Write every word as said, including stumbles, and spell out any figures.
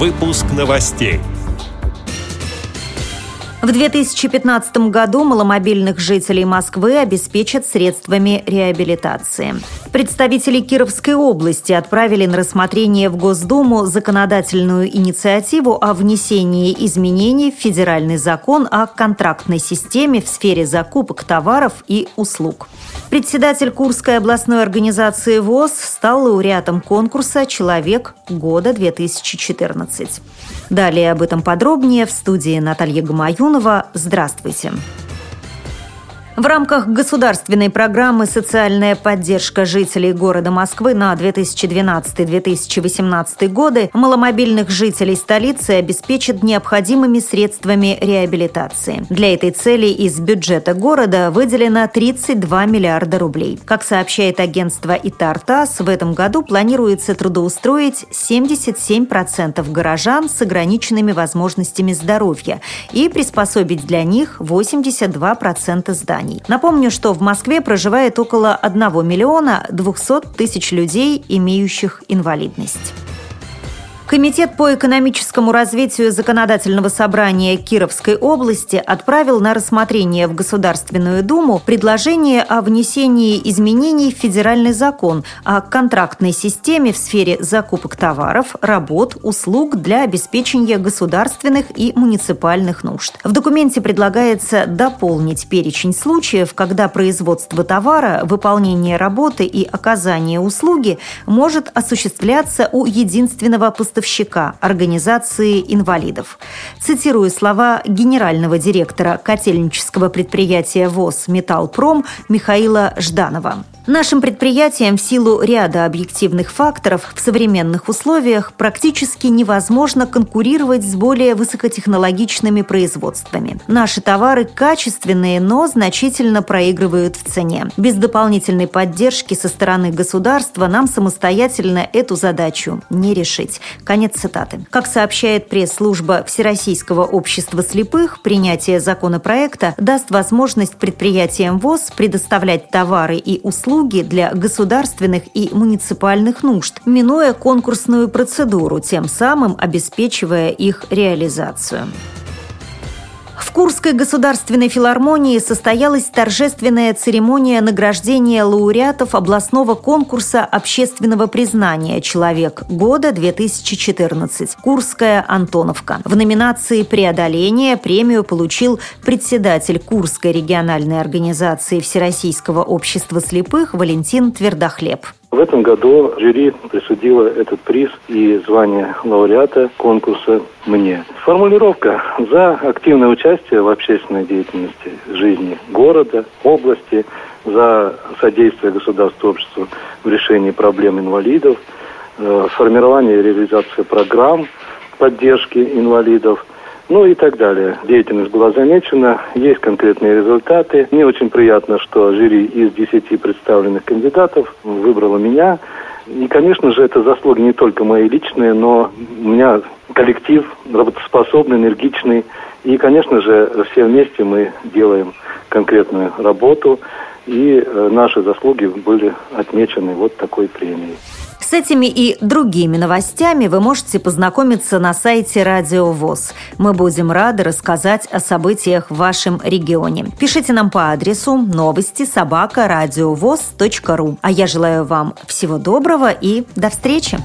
Выпуск новостей. В две тысячи пятнадцатом году маломобильных жителей Москвы обеспечат средствами реабилитации. Представители Кировской области отправили на рассмотрение в Госдуму законодательную инициативу о внесении изменений в Федеральный закон о контрактной системе в сфере закупок товаров и услуг. Председатель Курской областной организации ВОС стал лауреатом конкурса «Человек года-две тысячи четырнадцать». Далее об этом подробнее в студии Наталья Гамаюна. Здравствуйте. В рамках государственной программы «Социальная поддержка жителей города Москвы» на две тысячи двенадцатый - две тысячи восемнадцатый годы маломобильных жителей столицы обеспечат необходимыми средствами реабилитации. Для этой цели из бюджета города выделено тридцать два миллиарда рублей. Как сообщает агентство «ИТАР-ТАСС», в этом году планируется трудоустроить семьдесят семь процентов горожан с ограниченными возможностями здоровья и приспособить для них восемьдесят два процента зданий. Напомню, что в Москве проживает около одного миллиона двухсот тысяч людей, имеющих инвалидность. Комитет по экономическому развитию Законодательного собрания Кировской области отправил на рассмотрение в Государственную Думу предложение о внесении изменений в Федеральный закон о контрактной системе в сфере закупок товаров, работ, услуг для обеспечения государственных и муниципальных нужд. В документе предлагается дополнить перечень случаев, когда производство товара, выполнение работы и оказание услуги может осуществляться у единственного поставщика. Организации инвалидов. Цитирую слова генерального директора котельнического предприятия ВОС «Металлпром» Михаила Жданова. Нашим предприятиям в силу ряда объективных факторов в современных условиях практически невозможно конкурировать с более высокотехнологичными производствами. Наши товары качественные, но значительно проигрывают в цене. Без дополнительной поддержки со стороны государства нам самостоятельно эту задачу не решить. Конец цитаты. Как сообщает пресс-служба Всероссийского общества слепых, принятие законопроекта даст возможность предприятиям ВОС предоставлять товары и услуги для государственных и муниципальных нужд, минуя конкурсную процедуру, тем самым обеспечивая их реализацию. В Курской государственной филармонии состоялась торжественная церемония награждения лауреатов областного конкурса общественного признания «Человек года-две тысячи четырнадцать» «Курская Антоновка». В номинации «Преодоление» премию получил председатель Курской региональной организации Всероссийского общества слепых Валентин Твердохлеб. В этом году жюри присудило этот приз и звание лауреата конкурса мне. Формулировка «за активное участие в общественной деятельности, жизни города, области, за содействие государству и обществу в решении проблем инвалидов, формирование и реализация программ поддержки инвалидов». Ну и так далее. Деятельность была замечена, есть конкретные результаты. Мне очень приятно, что жюри из десяти представленных кандидатов выбрало меня. И, конечно же, это заслуги не только мои личные, но у меня коллектив работоспособный, энергичный. И, конечно же, все вместе мы делаем конкретную работу. И наши заслуги были отмечены вот такой премией. С этими и другими новостями вы можете познакомиться на сайте Радио ВОС. Мы будем рады рассказать о событиях в вашем регионе. Пишите нам по адресу новости собака радиовос точка ру. А я желаю вам всего доброго и до встречи!